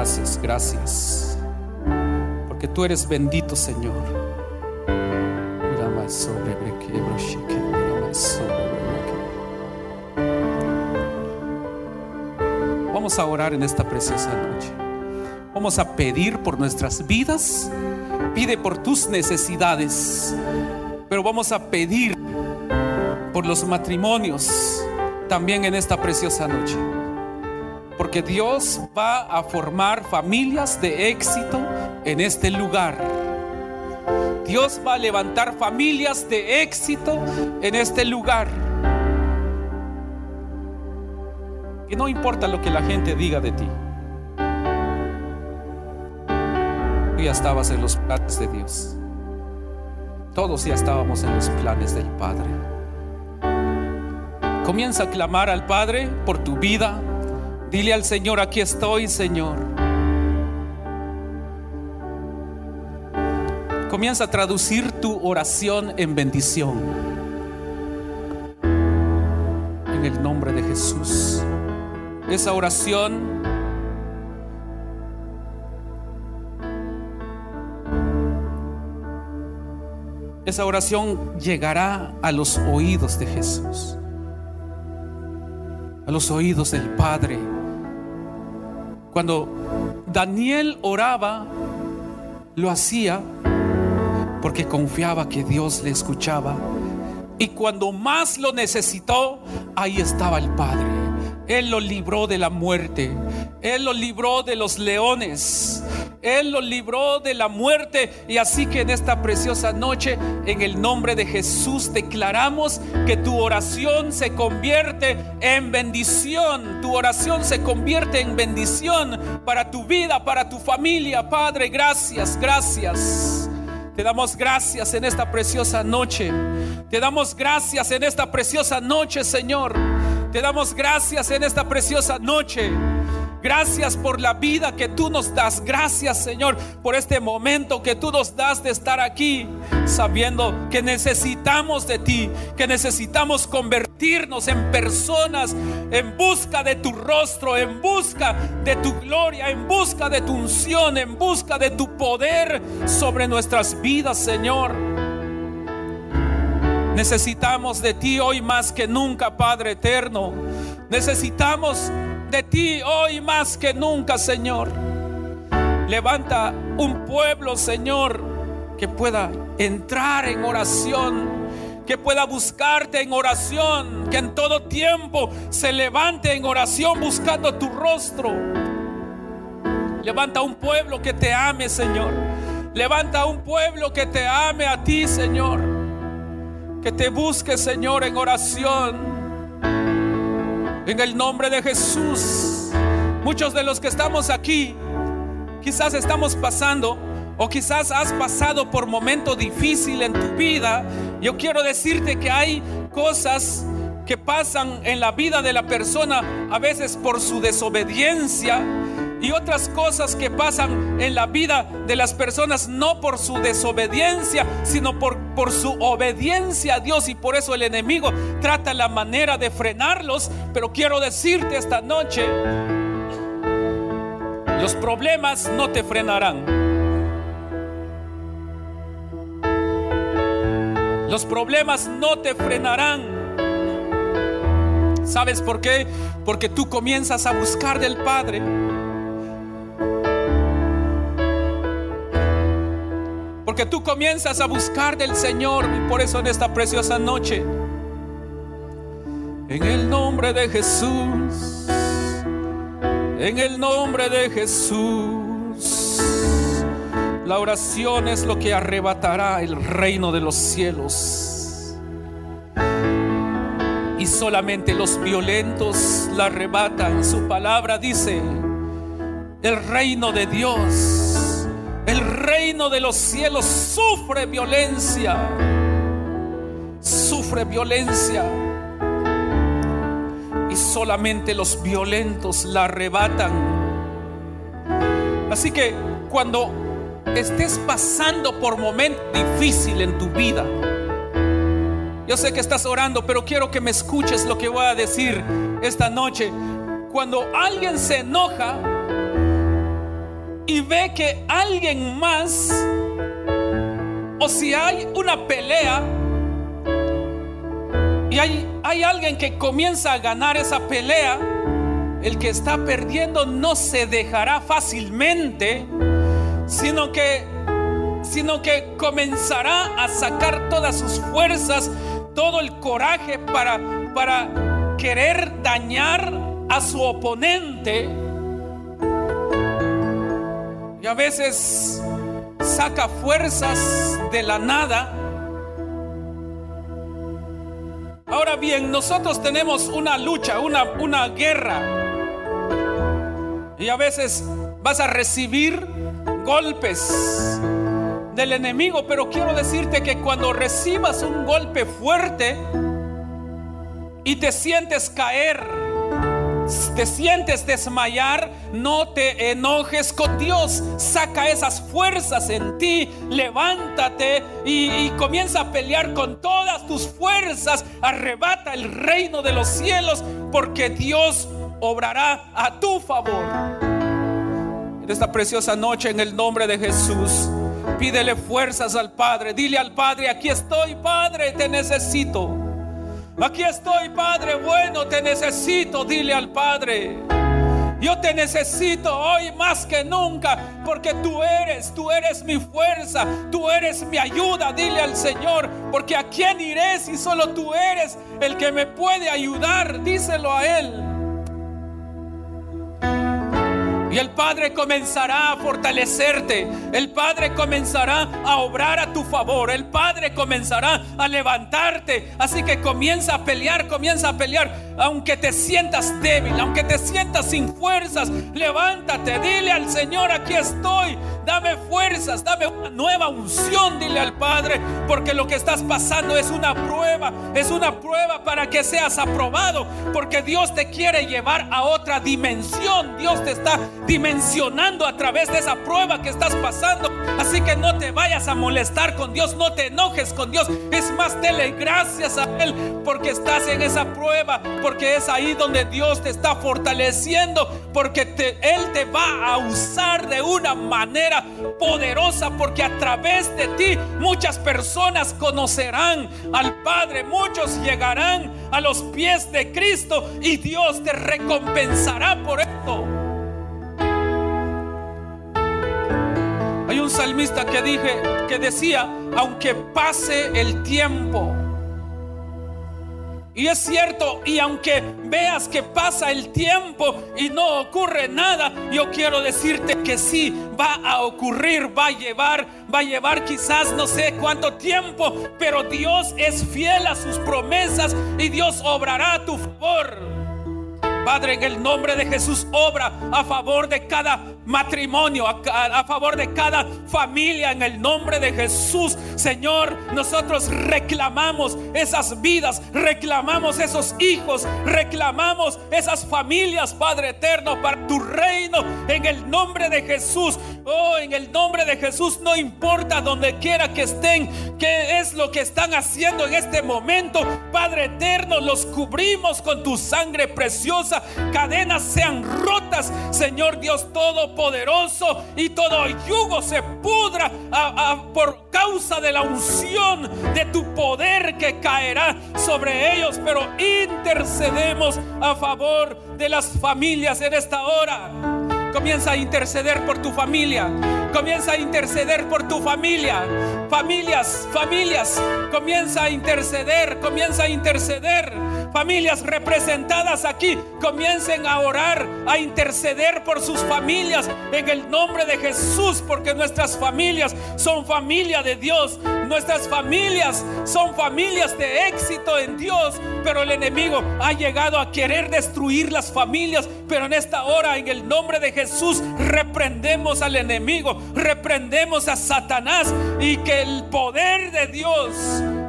gracias, gracias. Porque tú eres bendito, Señor. Vamos a orar en esta preciosa noche. Vamos a pedir por nuestras vidas. Pide por tus necesidades. Pero vamos a pedir por los matrimonios también en esta preciosa noche. Porque Dios va a formar familias de éxito en este lugar. Dios va a levantar familias de éxito en este lugar. Que no importa lo que la gente diga de ti. Tú ya estabas en los planes de Dios. Todos ya estábamos en los planes del Padre. Comienza a clamar al Padre por tu vida. Dile al Señor: aquí estoy, Señor. Comienza a traducir tu oración en bendición. En el nombre de Jesús. Esa oración Esa oración llegará a los oídos de Jesús, a los oídos del Padre. Cuando Daniel oraba, lo hacía porque confiaba que Dios le escuchaba. Y cuando más lo necesitó, ahí estaba el Padre. Él lo libró de la muerte. Él lo libró de los leones. Él lo libró de la muerte. Y así que en esta preciosa noche, en el nombre de Jesús, declaramos que tu oración se convierte en bendición. Tu oración se convierte en bendición para tu vida, para tu familia. Padre, gracias, gracias. Te damos gracias en esta preciosa noche. Te damos gracias en esta preciosa noche, Señor. Te damos gracias en esta preciosa noche. Gracias por la vida que tú nos das. Gracias, Señor, por este momento que tú nos das de estar aquí, sabiendo que necesitamos de ti, que necesitamos convertirnos en personas en busca de tu rostro, en busca de tu gloria, en busca de tu unción, en busca de tu poder sobre nuestras vidas, Señor. Necesitamos de ti hoy más que nunca, Padre eterno. Necesitamos de ti hoy más que nunca, Señor. Levanta un pueblo, Señor, que pueda entrar en oración, que pueda buscarte en oración, que en todo tiempo se levante en oración buscando tu rostro. Levanta un pueblo que te ame, Señor. Levanta un pueblo que te ame a ti, Señor, que te busque, Señor, en oración. En el nombre de Jesús. Muchos de los que estamos aquí, quizás estamos pasando, o quizás has pasado por momento difícil en tu vida. Yo quiero decirte que hay cosas que pasan en la vida de la persona, a veces por su desobediencia, y otras cosas que pasan en la vida de las personas no por su desobediencia, sino por, por su obediencia a Dios. Y por eso el enemigo trata la manera de frenarlos. Pero quiero decirte esta noche: los problemas no te frenarán. Los problemas no te frenarán. ¿Sabes por qué? Porque tú comienzas a buscar del Padre. Porque tú comienzas a buscar del Señor. Y por eso en esta preciosa noche, en el nombre de Jesús, en el nombre de Jesús, la oración es lo que arrebatará el reino de los cielos. Y solamente los violentos la arrebatan. Su palabra dice: el reino de Dios, el reino de los cielos sufre violencia, sufre violencia, y solamente los violentos la arrebatan. Así que cuando estés pasando por momento difícil en tu vida, yo sé que estás orando, pero quiero que me escuches lo que voy a decir esta noche. Cuando alguien se enoja, y ve que alguien más, o si hay una pelea y hay, hay alguien que comienza a ganar esa pelea, el que está perdiendo no se dejará fácilmente, sino que sino que comenzará a sacar todas sus fuerzas, todo el coraje para, para querer dañar a su oponente. Y a veces saca fuerzas de la nada. Ahora bien, nosotros tenemos una lucha, una, una guerra. Y a veces vas a recibir golpes del enemigo, pero quiero decirte que cuando recibas un golpe fuerte y te sientes caer, te sientes desmayar, no te enojes con Dios. Saca esas fuerzas en ti, levántate y, y comienza a pelear con todas tus fuerzas. Arrebata el reino de los cielos, porque Dios obrará a tu favor. En esta preciosa noche, en el nombre de Jesús, pídele fuerzas al Padre. Dile al Padre: aquí estoy, Padre, te necesito. Aquí estoy, Padre bueno, te necesito. Dile al Padre: yo te necesito hoy más que nunca, porque tú eres, tú eres mi fuerza, tú eres mi ayuda. Dile al Señor: porque a quién iré si solo tú eres el que me puede ayudar. Díselo a Él. Y el Padre comenzará a fortalecerte. El Padre comenzará a obrar a tu favor. El Padre comenzará a levantarte. Así que comienza a pelear, comienza a pelear. Aunque te sientas débil, aunque te sientas sin fuerzas, levántate. Dile al Señor: aquí estoy. Dame fuerzas, dame una nueva unción. Dile al Padre, porque lo que estás pasando es una prueba. Es una prueba para que seas aprobado, porque Dios te quiere llevar a otra dimensión. Dios te está dimensionando a través de esa prueba que estás pasando. Así que no te vayas a molestar con Dios, no te enojes con Dios. Es más, dele gracias a Él porque estás en esa prueba, porque es ahí donde Dios te está fortaleciendo, porque te, Él te va a usar de una manera poderosa, porque a través de ti muchas personas conocerán al Padre, muchos llegarán a los pies de Cristo y Dios te recompensará por esto. Hay un salmista que dije, que decía: aunque pase el tiempo. Y es cierto, y aunque veas que pasa el tiempo y no ocurre nada, yo quiero decirte que sí va a ocurrir, va a llevar, va a llevar quizás no sé cuánto tiempo, pero Dios es fiel a sus promesas y Dios obrará a tu favor. Padre, en el nombre de Jesús, obra a favor de cada matrimonio, a, a, a favor de cada familia, en el nombre de Jesús. Señor, nosotros reclamamos esas vidas, reclamamos esos hijos, reclamamos esas familias, Padre eterno, para tu reino, en el nombre de Jesús. Oh, en el nombre de Jesús, no importa donde quiera que estén, qué es lo que están haciendo en este momento, Padre eterno, los cubrimos con tu sangre preciosa. Cadenas sean rotas, Señor Dios todopoderoso, y todo yugo se pudra a, a, por causa de la unción de tu poder que caerá sobre ellos. Pero intercedemos a favor de las familias en esta hora. Comienza a interceder por tu familia. Comienza a interceder por tu familia. Familias, familias, comienza a interceder, comienza a interceder. Familias representadas aquí, comiencen a orar, a interceder por sus familias en el nombre de Jesús, porque nuestras familias son familia de Dios. Nuestras familias son familias de éxito en Dios, pero el enemigo ha llegado a querer destruir las familias. Pero en esta hora, en el nombre de Jesús, reprendemos al enemigo, reprendemos a Satanás, y que el poder de Dios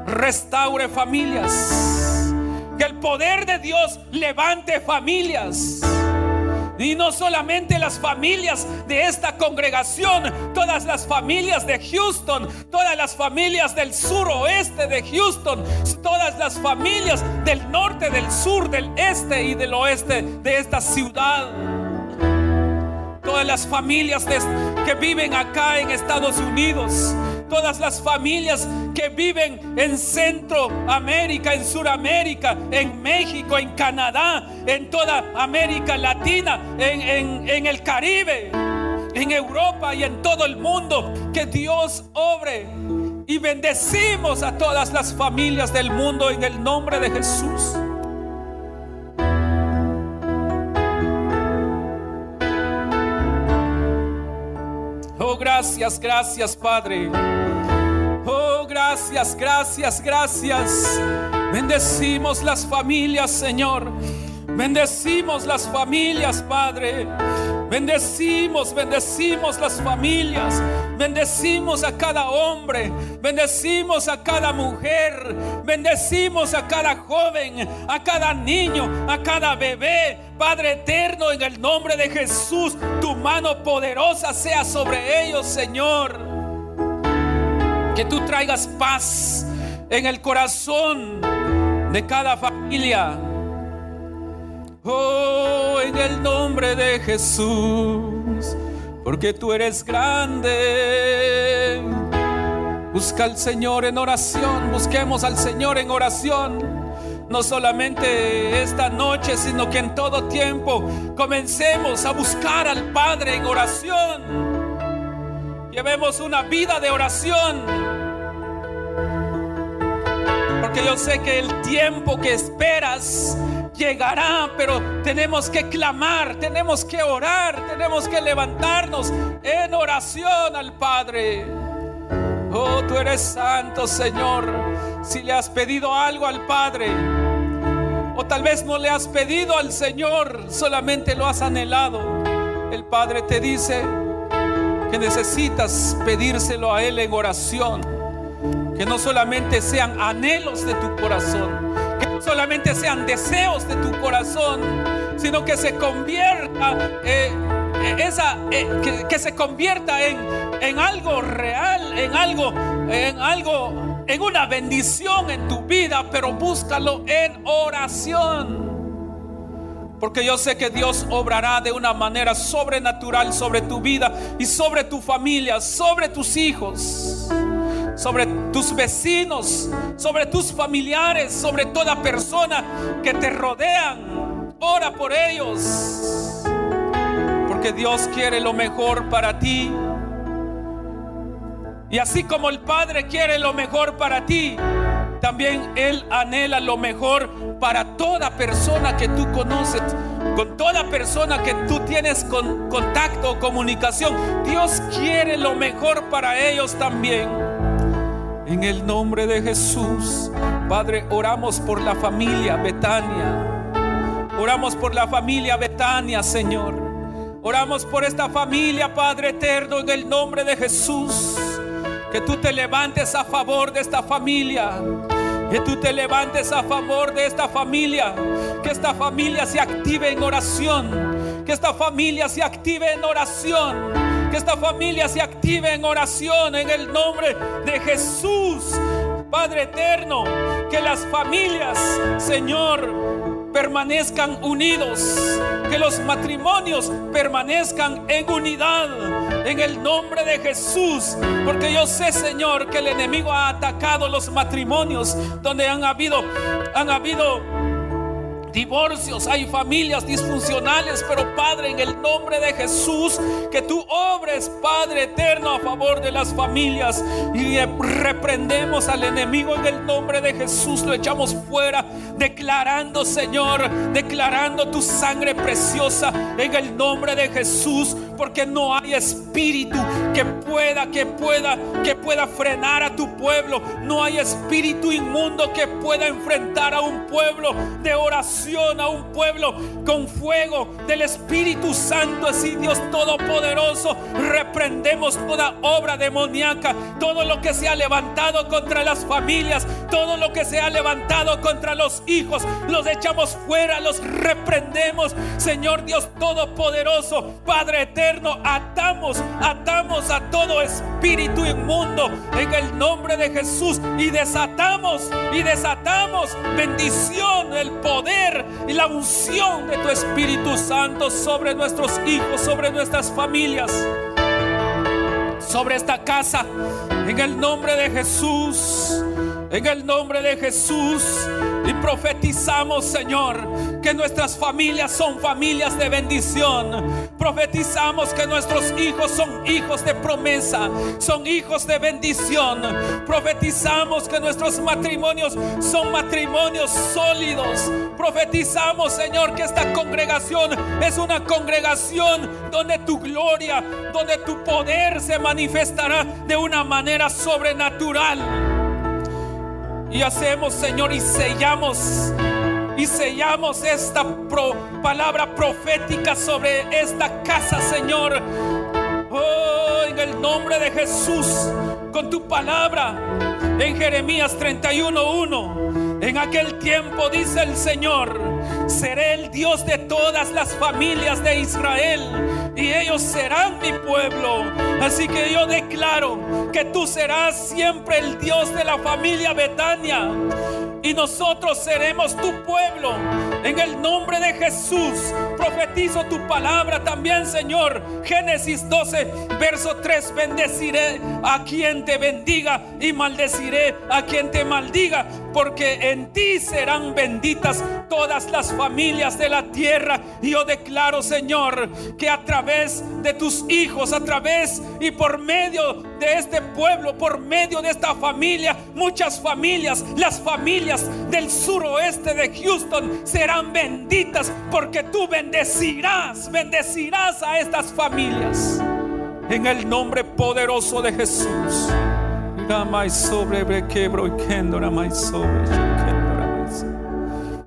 restaure familias, que el poder de Dios levante familias. Y no solamente las familias de esta congregación, todas las familias de Houston, todas las familias del suroeste de Houston, todas las familias del norte, del sur, del este y del oeste de esta ciudad. Todas las familias de, que viven acá en Estados Unidos, todas las familias que viven en Centroamérica, en Suramérica, en México, en Canadá, en toda América Latina, en, en, en el Caribe, en Europa y en todo el mundo. Que Dios obre, y bendecimos a todas las familias del mundo en el nombre de Jesús. Oh, gracias, gracias, Padre. Oh, gracias, gracias, gracias. Bendecimos las familias, Señor. Bendecimos las familias, Padre. Bendecimos, bendecimos las familias. Bendecimos a cada hombre. Bendecimos a cada mujer. Bendecimos a cada joven, a cada niño, a cada bebé. Padre eterno, en el nombre de Jesús, tu mano poderosa sea sobre ellos, Señor. Que tú traigas paz en el corazón de cada familia. Oh, en el nombre de Jesús, porque tú eres grande. Busca al Señor en oración. Busquemos al Señor en oración, no solamente esta noche, sino que en todo tiempo comencemos a buscar al Padre en oración. Llevemos una vida de oración, porque yo sé que el tiempo que esperas llegará, pero tenemos que clamar, tenemos que orar, tenemos que levantarnos en oración al Padre. Oh, tú eres santo, Señor. Si le has pedido algo al Padre, o tal vez no le has pedido al Señor, solamente lo has anhelado, el Padre te dice que necesitas pedírselo a Él en oración. Que no solamente sean anhelos de tu corazón, que no solamente sean deseos de tu corazón, sino que se convierta eh, esa, eh, que, que se convierta en, en algo real, en algo, en algo, en una bendición en tu vida. Pero búscalo en oración, porque yo sé que Dios obrará de una manera sobrenatural sobre tu vida y sobre tu familia, sobre tus hijos, sobre tus vecinos, sobre tus familiares, sobre toda persona que te rodean. Ora por ellos, porque Dios quiere lo mejor para ti. Y así como el Padre quiere lo mejor para ti, también Él anhela lo mejor para toda persona que tú conoces, con toda persona que tú tienes con contacto o comunicación. Dios quiere lo mejor para ellos también. En el nombre de Jesús, Padre, oramos por la familia Betania. Oramos por la familia Betania, Señor. Oramos por esta familia, Padre eterno, en el nombre de Jesús. Que tú te levantes a favor de esta familia. Que tú te levantes a favor de esta familia. Que esta familia se active en oración. Que esta familia se active en oración. Que esta familia se active en oración en el nombre de Jesús, Padre eterno. Que las familias, Señor, permanezcan unidos. Que los matrimonios permanezcan en unidad en el nombre de Jesús. Porque yo sé, Señor, que el enemigo ha atacado los matrimonios, donde han habido, han habido divorcios, hay familias disfuncionales. Pero Padre, en el nombre de Jesús, que tú obres, Padre eterno, a favor de las familias. Y reprendemos al enemigo en el nombre de Jesús, lo echamos fuera, declarando, Señor, declarando tu sangre preciosa en el nombre de Jesús. Porque no hay espíritu que pueda, que pueda, que pueda frenar a tu pueblo. No hay espíritu inmundo que pueda enfrentar a un pueblo de oración, a un pueblo con fuego del Espíritu Santo. Así, Dios Todopoderoso, reprendemos toda obra demoníaca, todo lo que se ha levantado contra las familias, todo lo que se ha levantado contra los hijos. Los echamos fuera, los reprendemos, Señor Dios Todopoderoso, Padre eterno. Atamos, atamos a todo espíritu inmundo en el nombre de Jesús, y desatamos, y desatamos bendición, el poder y la unción de tu Espíritu Santo sobre nuestros hijos, sobre nuestras familias. sobre esta casa, en el nombre de Jesús, en el nombre de Jesús. Y profetizamos, Señor, que nuestras familias son familias de bendición. Profetizamos que nuestros hijos son hijos de promesa, son hijos de bendición. Profetizamos que nuestros matrimonios son matrimonios sólidos. Profetizamos, Señor, que esta congregación es una congregación donde tu gloria, donde tu poder se manifestará de una manera sobrenatural. Y hacemos, Señor, y sellamos, y sellamos esta pro, palabra profética sobre esta casa, Señor. Oh, en el nombre de Jesús, con tu palabra en Jeremías treinta y uno uno. En aquel tiempo, dice el Señor, seré el Dios de todas las familias de Israel, y ellos serán mi pueblo. Así que yo declaro que tú serás siempre el Dios de la familia Betania, y nosotros seremos tu pueblo. En el nombre de Jesús profetizo tu palabra también, Señor. Génesis doce verso tres, bendeciré a quien te bendiga y maldeciré a quien te maldiga, porque en ti serán benditas todas las familias de la tierra. Y yo declaro, Señor, que a través de tus hijos, a través y por medio de este pueblo, por medio de esta familia, muchas familias, las familias del suroeste de Houston, serán benditas, porque tú bendecirás, bendecirás a estas familias, en el nombre poderoso de Jesús.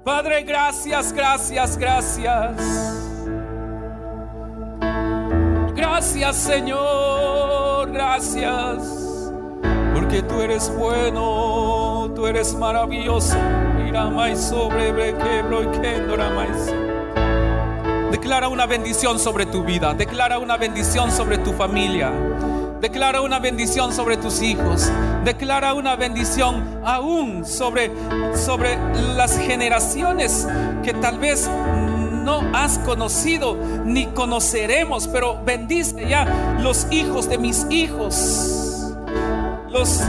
Padre, gracias, gracias, gracias. Gracias, Señor, gracias, porque tú eres bueno, tú eres maravilloso. Declara una bendición sobre tu vida, declara una bendición sobre tu familia, declara una bendición sobre tus hijos, declara una bendición aún sobre, sobre las generaciones que tal vez no has conocido ni conoceremos, pero bendice ya los hijos de mis hijos, los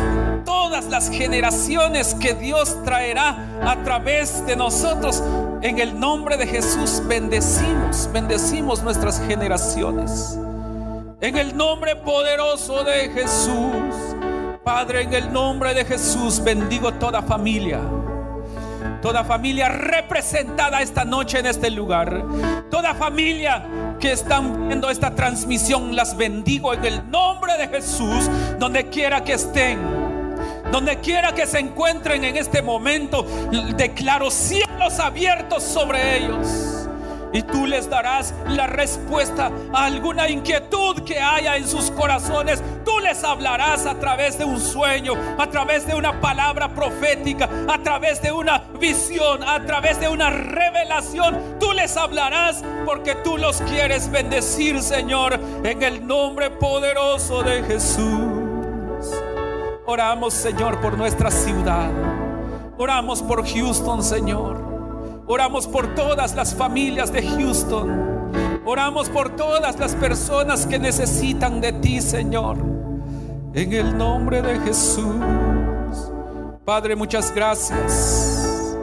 todas las generaciones que Dios traerá a través de nosotros. En el nombre de Jesús bendecimos, bendecimos nuestras generaciones, en el nombre poderoso de Jesús. Padre, en el nombre de Jesús bendigo toda familia, toda familia representada esta noche en este lugar, toda familia que están viendo esta transmisión, las bendigo en el nombre de Jesús. Donde quiera que estén, donde quiera que se encuentren en este momento, declaro cielos abiertos sobre ellos, y tú les darás la respuesta a alguna inquietud que haya en sus corazones. Tú les hablarás a través de un sueño, a través de una palabra profética, a través de una visión, a través de una revelación. Tú les hablarás, porque tú los quieres bendecir, Señor, en el nombre poderoso de Jesús. Oramos, Señor, por nuestra ciudad. Oramos por Houston, Señor. Oramos por todas las familias de Houston. Oramos por todas las personas que necesitan de ti, Señor, en el nombre de Jesús. Padre, muchas gracias.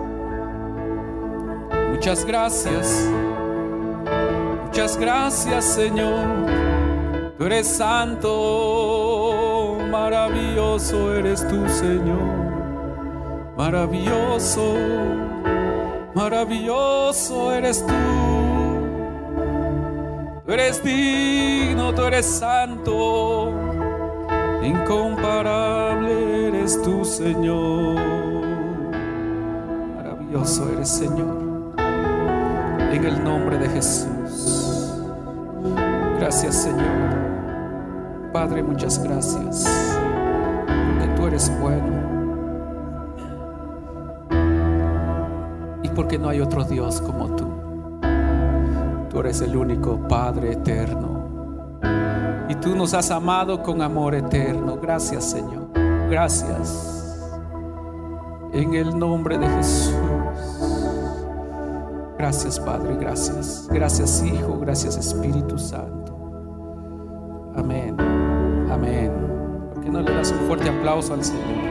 Muchas gracias. Muchas gracias, Señor. Tú eres santo. Maravilloso eres tú, Señor. Maravilloso, maravilloso eres tú. Tú eres digno, tú eres santo. Incomparable eres tú, Señor. Maravilloso eres, Señor. En el nombre de Jesús. Gracias, Señor. Padre, muchas gracias, porque tú eres bueno y porque no hay otro Dios como tú. Tú eres el único Padre eterno, y tú nos has amado con amor eterno. Gracias, Señor, gracias, en el nombre de Jesús. Gracias, Padre, gracias. Gracias, Hijo, gracias, Espíritu Santo. Amén. Amén. le das un fuerte aplauso al Señor.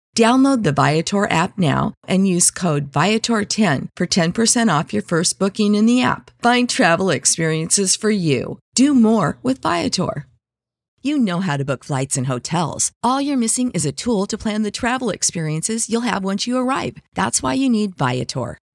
Download the Viator app now and use code Viator ten for ten percent off your first booking in the app. Find travel experiences for you. Do more with Viator. You know how to book flights and hotels. All you're missing is a tool to plan the travel experiences you'll have once you arrive. That's why you need Viator.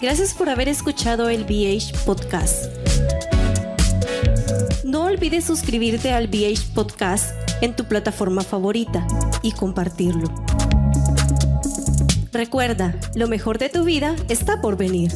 Gracias por haber escuchado el V H Podcast. No olvides suscribirte al V H Podcast en tu plataforma favorita y compartirlo. Recuerda, lo mejor de tu vida está por venir.